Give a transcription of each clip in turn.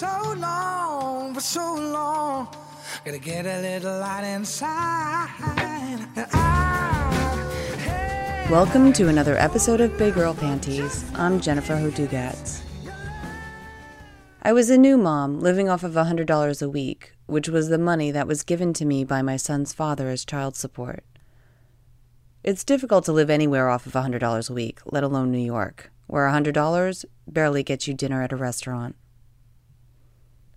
so long, for so long. Gotta get a little light inside. Welcome to another episode of Big Girl Panties. I'm Jennifer Hodukatz. I was a new mom, living off of $100 a week, which was the money that was given to me by my son's father as child support. It's difficult to live anywhere off of $100 a week, let alone New York, where $100 barely gets you dinner at a restaurant.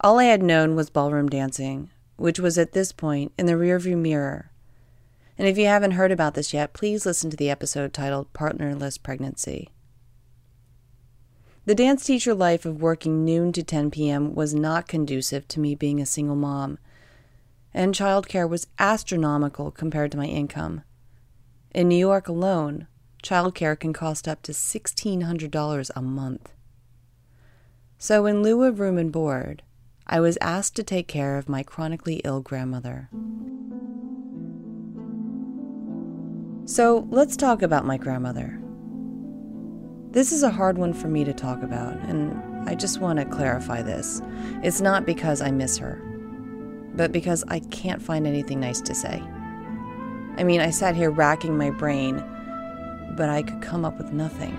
All I had known was ballroom dancing, which was at this point in the rearview mirror. And if you haven't heard about this yet, please listen to the episode titled Partnerless Pregnancy. The dance teacher life of working noon to 10 p.m. was not conducive to me being a single mom, and childcare was astronomical compared to my income. In New York alone, childcare can cost up to $1,600 a month. So in lieu of room and board, I was asked to take care of my chronically ill grandmother. So let's talk about my grandmother. This is a hard one for me to talk about, and I just want to clarify this. It's not because I miss her, but because I can't find anything nice to say. I mean, I sat here racking my brain, but I could come up with nothing.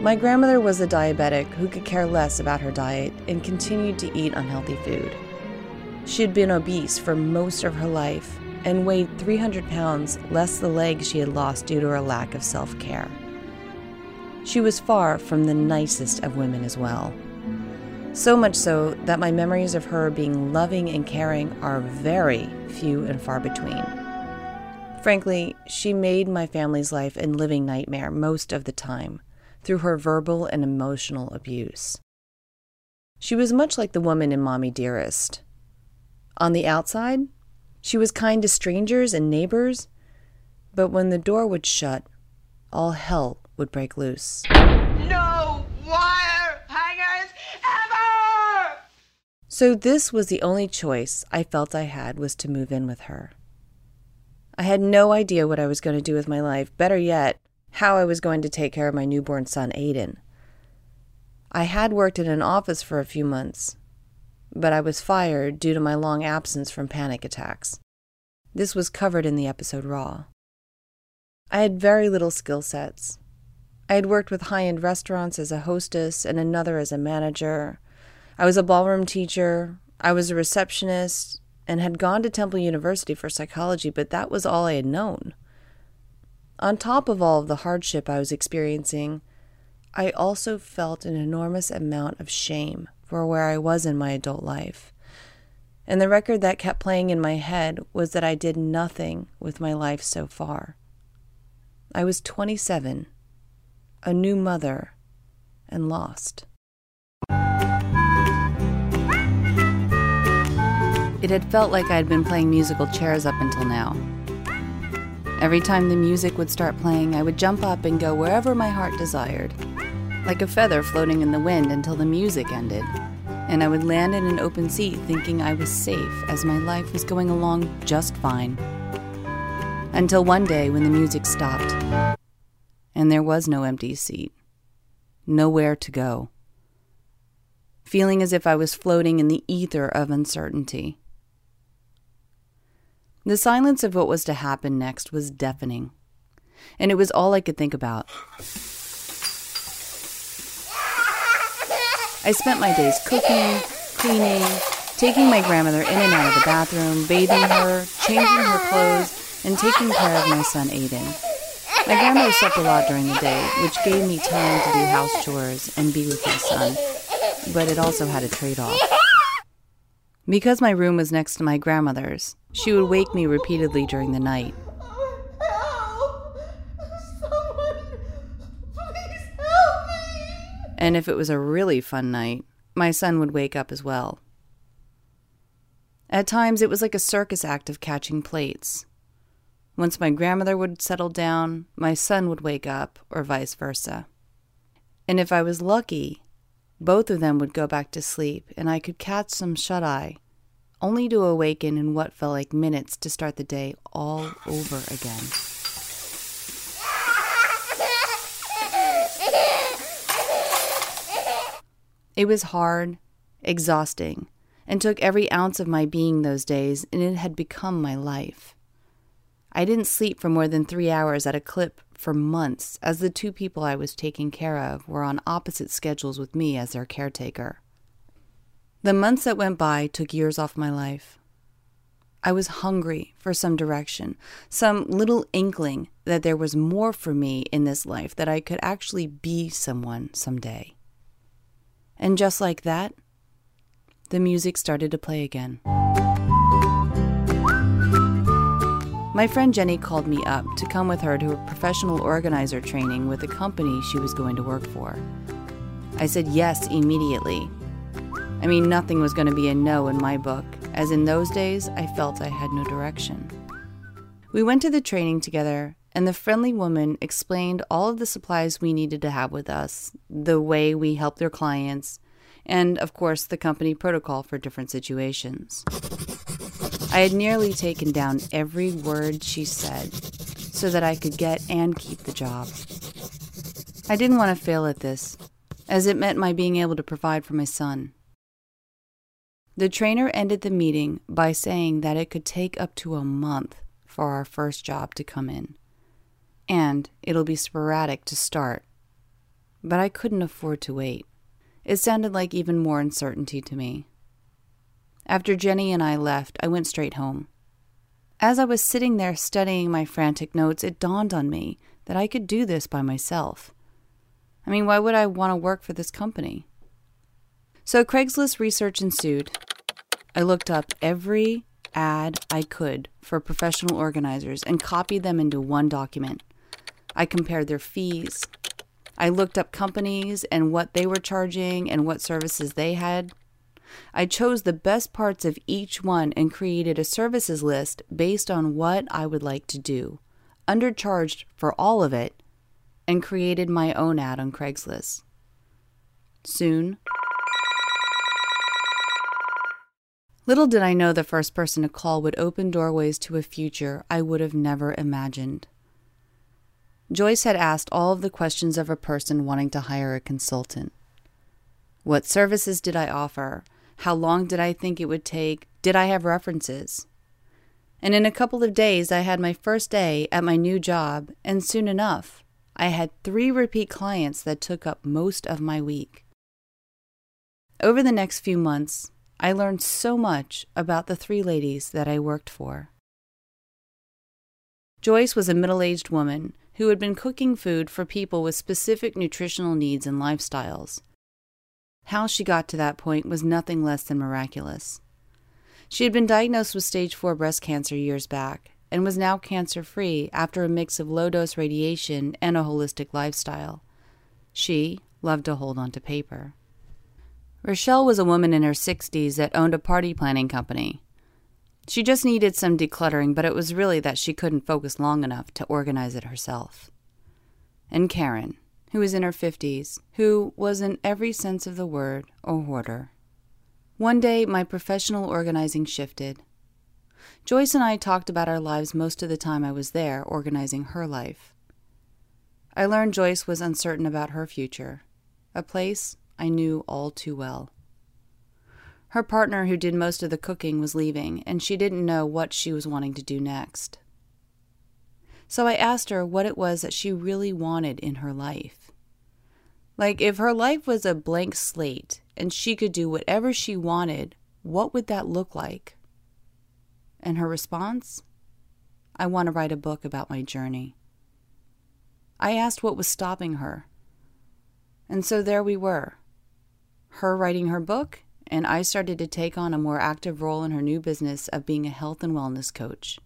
My grandmother was a diabetic who could care less about her diet and continued to eat unhealthy food. She had been obese for most of her life and weighed 300 pounds less the legs she had lost due to her lack of self-care. She was far from the nicest of women as well. So much so that my memories of her being loving and caring are very few and far between. Frankly, she made my family's life a living nightmare most of the time, through her verbal and emotional abuse. She was much like the woman in Mommie Dearest. On the outside, she was kind to strangers and neighbors, but when the door would shut, all hell would break loose. No wire hangers ever! So this was the only choice I felt I had, was to move in with her. I had no idea what I was going to do with my life, better yet, how I was going to take care of my newborn son, Aiden. I had worked in an office for a few months, but I was fired due to my long absence from panic attacks. This was covered in the episode Raw. I had very little skill sets. I had worked with high-end restaurants as a hostess and another as a manager. I was a ballroom teacher. I was a receptionist and had gone to Temple University for psychology, but that was all I had known. On top of all of the hardship I was experiencing, I also felt an enormous amount of shame for where I was in my adult life. And the record that kept playing in my head was that I did nothing with my life so far. I was 27, a new mother, and lost. It had felt like I had been playing musical chairs up until now. Every time the music would start playing, I would jump up and go wherever my heart desired, like a feather floating in the wind, until the music ended, and I would land in an open seat thinking I was safe as my life was going along just fine. Until one day when the music stopped, and there was no empty seat, nowhere to go. Feeling as if I was floating in the ether of uncertainty. The silence of what was to happen next was deafening, and it was all I could think about. I spent my days cooking, cleaning, taking my grandmother in and out of the bathroom, bathing her, changing her clothes, and taking care of my son Aiden. My grandmother slept a lot during the day, which gave me time to do house chores and be with my son, but it also had a trade-off. Because my room was next to my grandmother's, she would wake me repeatedly during the night. Help! Someone, please help me! And if it was a really fun night, my son would wake up as well. At times, it was like a circus act of catching plates. Once my grandmother would settle down, my son would wake up, or vice versa. And if I was lucky, both of them would go back to sleep, and I could catch some shut-eye, only to awaken in what felt like minutes to start the day all over again. It was hard, exhausting, and took every ounce of my being those days, and it had become my life. I didn't sleep for more than 3 hours at a clip for months, as the two people I was taking care of were on opposite schedules with me as their caretaker. The months that went by took years off my life. I was hungry for some direction, some little inkling that there was more for me in this life, that I could actually be someone someday. And just like that, the music started to play again. My friend Jenny called me up to come with her to a professional organizer training with a company she was going to work for. I said yes immediately. I mean, nothing was going to be a no in my book, as in those days, I felt I had no direction. We went to the training together, and the friendly woman explained all of the supplies we needed to have with us, the way we help their clients, and, of course, the company protocol for different situations. I had nearly taken down every word she said so that I could get and keep the job. I didn't want to fail at this, as it meant my being able to provide for my son. The trainer ended the meeting by saying that it could take up to a month for our first job to come in, and it'll be sporadic to start. But I couldn't afford to wait. It sounded like even more uncertainty to me. After Jenny and I left, I went straight home. As I was sitting there studying my frantic notes, it dawned on me that I could do this by myself. I mean, why would I want to work for this company? So Craigslist research ensued. I looked up every ad I could for professional organizers and copied them into one document. I compared their fees. I looked up companies and what they were charging and what services they had. I chose the best parts of each one and created a services list based on what I would like to do, undercharged for all of it, and created my own ad on Craigslist. Soon, little did I know the first person to call would open doorways to a future I would have never imagined. Joyce had asked all of the questions of a person wanting to hire a consultant. What services did I offer? How long did I think it would take? Did I have references? And in a couple of days, I had my first day at my new job, and soon enough, I had 3 repeat clients that took up most of my week. Over the next few months, I learned so much about the 3 ladies that I worked for. Joyce was a middle-aged woman who had been cooking food for people with specific nutritional needs and lifestyles. How she got to that point was nothing less than miraculous. She had been diagnosed with stage 4 breast cancer years back and was now cancer-free after a mix of low-dose radiation and a holistic lifestyle. She loved to hold onto paper. Rochelle was a woman in her 60s that owned a party planning company. She just needed some decluttering, but it was really that she couldn't focus long enough to organize it herself. And Karen, who was in her 50s, who was in every sense of the word a hoarder. One day, my professional organizing shifted. Joyce and I talked about our lives most of the time I was there organizing her life. I learned Joyce was uncertain about her future, a place I knew all too well. Her partner, who did most of the cooking, was leaving, and she didn't know what she was wanting to do next. So I asked her what it was that she really wanted in her life. Like, if her life was a blank slate and she could do whatever she wanted, what would that look like? And her response? I want to write a book about my journey. I asked what was stopping her. And so there we were, her writing her book, and I started to take on a more active role in her new business of being a health and wellness coach.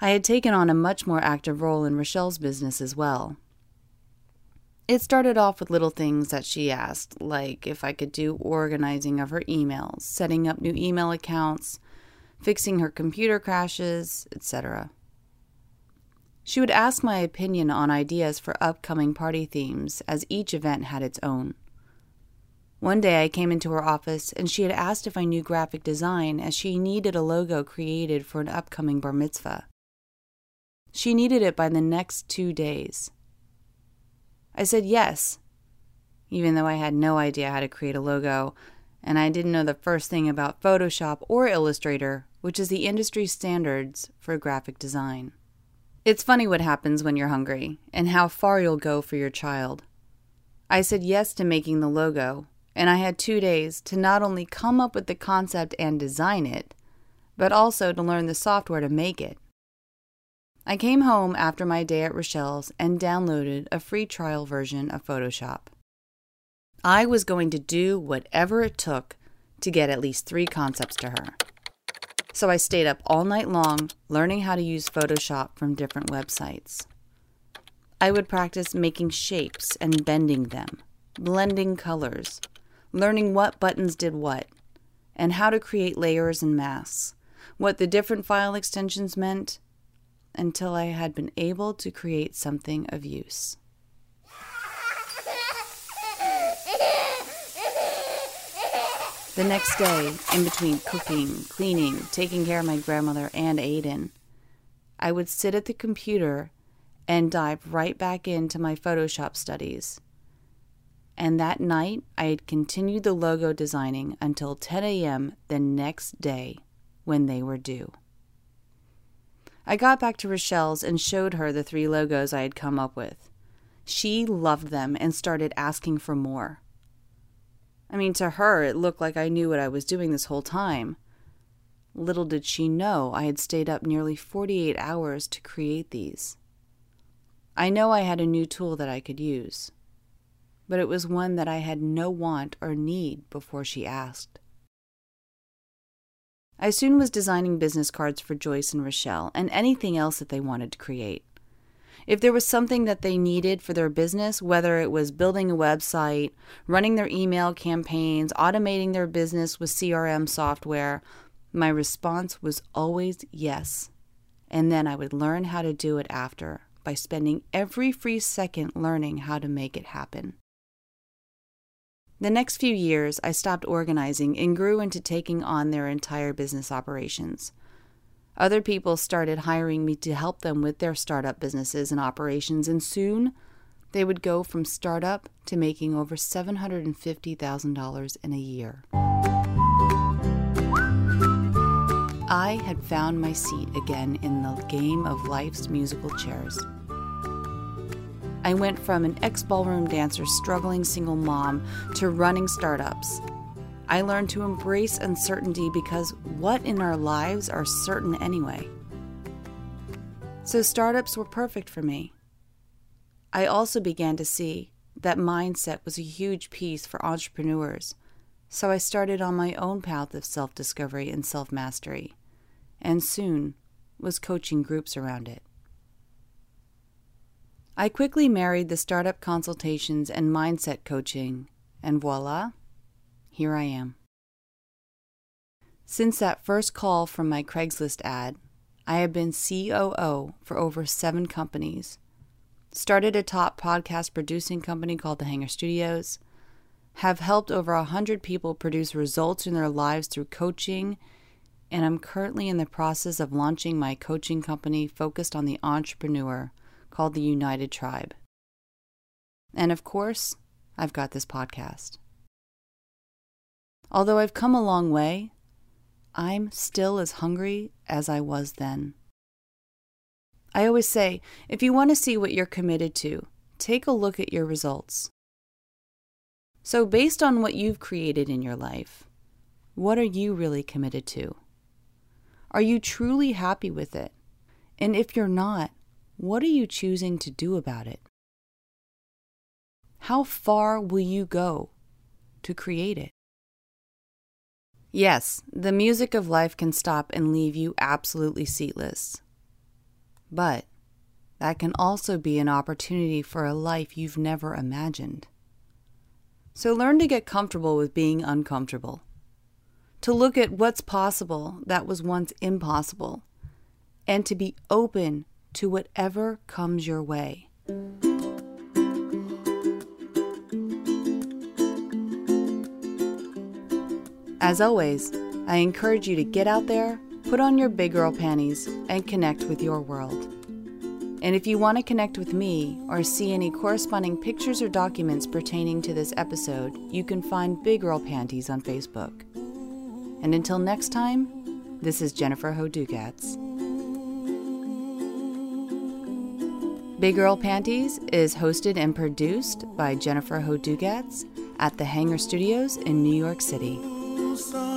I had taken on a much more active role in Rochelle's business as well. It started off with little things that she asked, like if I could do organizing of her emails, setting up new email accounts, fixing her computer crashes, etc. She would ask my opinion on ideas for upcoming party themes, as each event had its own. One day I came into her office and she had asked if I knew graphic design, as she needed a logo created for an upcoming bar mitzvah. She needed it by the next 2 days. I said yes, even though I had no idea how to create a logo, and I didn't know the first thing about Photoshop or Illustrator, which is the industry standards for graphic design. It's funny what happens when you're hungry and how far you'll go for your child. I said yes to making the logo, and I had 2 days to not only come up with the concept and design it, but also to learn the software to make it. I came home after my day at Rochelle's and downloaded a free trial version of Photoshop. I was going to do whatever it took to get at least 3 concepts to her. So I stayed up all night long learning how to use Photoshop from different websites. I would practice making shapes and bending them, blending colors, learning what buttons did what, and how to create layers and masks, what the different file extensions meant, until I had been able to create something of use. The next day, in between cooking, cleaning, taking care of my grandmother and Aiden, I would sit at the computer and dive right back into my Photoshop studies. And that night, I had continued the logo designing until 10 a.m. the next day when they were due. I got back to Rochelle's and showed her the 3 logos I had come up with. She loved them and started asking for more. I mean, to her, it looked like I knew what I was doing this whole time. Little did she know I had stayed up nearly 48 hours to create these. I know I had a new tool that I could use, but it was one that I had no want or need before she asked. I soon was designing business cards for Joyce and Rochelle and anything else that they wanted to create. If there was something that they needed for their business, whether it was building a website, running their email campaigns, automating their business with CRM software, my response was always yes. And then I would learn how to do it after by spending every free second learning how to make it happen. The next few years, I stopped organizing and grew into taking on their entire business operations. Other people started hiring me to help them with their startup businesses and operations, and soon they would go from startup to making over $750,000 in a year. I had found my seat again in the game of life's musical chairs. I went from an ex-ballroom dancer struggling single mom to running startups. I learned to embrace uncertainty because what in our lives are certain anyway? So startups were perfect for me. I also began to see that mindset was a huge piece for entrepreneurs, so I started on my own path of self-discovery and self-mastery, and soon was coaching groups around it. I quickly married the startup consultations and mindset coaching, and voila, here I am. Since that first call from my Craigslist ad, I have been COO for over 7 companies, started a top podcast producing company called The Hangar Studios, have helped over 100 people produce results in their lives through coaching, and I'm currently in the process of launching my coaching company focused on the entrepreneur, called the United Tribe. And of course, I've got this podcast. Although I've come a long way, I'm still as hungry as I was then. I always say, if you want to see what you're committed to, take a look at your results. So based on what you've created in your life, what are you really committed to? Are you truly happy with it? And if you're not, what are you choosing to do about it? How far will you go to create it? Yes, the music of life can stop and leave you absolutely seatless. But that can also be an opportunity for a life you've never imagined. So learn to get comfortable with being uncomfortable. To look at what's possible that was once impossible. And to be open to whatever comes your way. As always, I encourage you to get out there, put on your big girl panties, and connect with your world. And if you want to connect with me or see any corresponding pictures or documents pertaining to this episode, you can find Big Girl Panties on Facebook. And until next time, this is Jennifer Hodukatz. Big Girl Panties is hosted and produced by Jennifer Hodukatz at The Hangar Studios in New York City.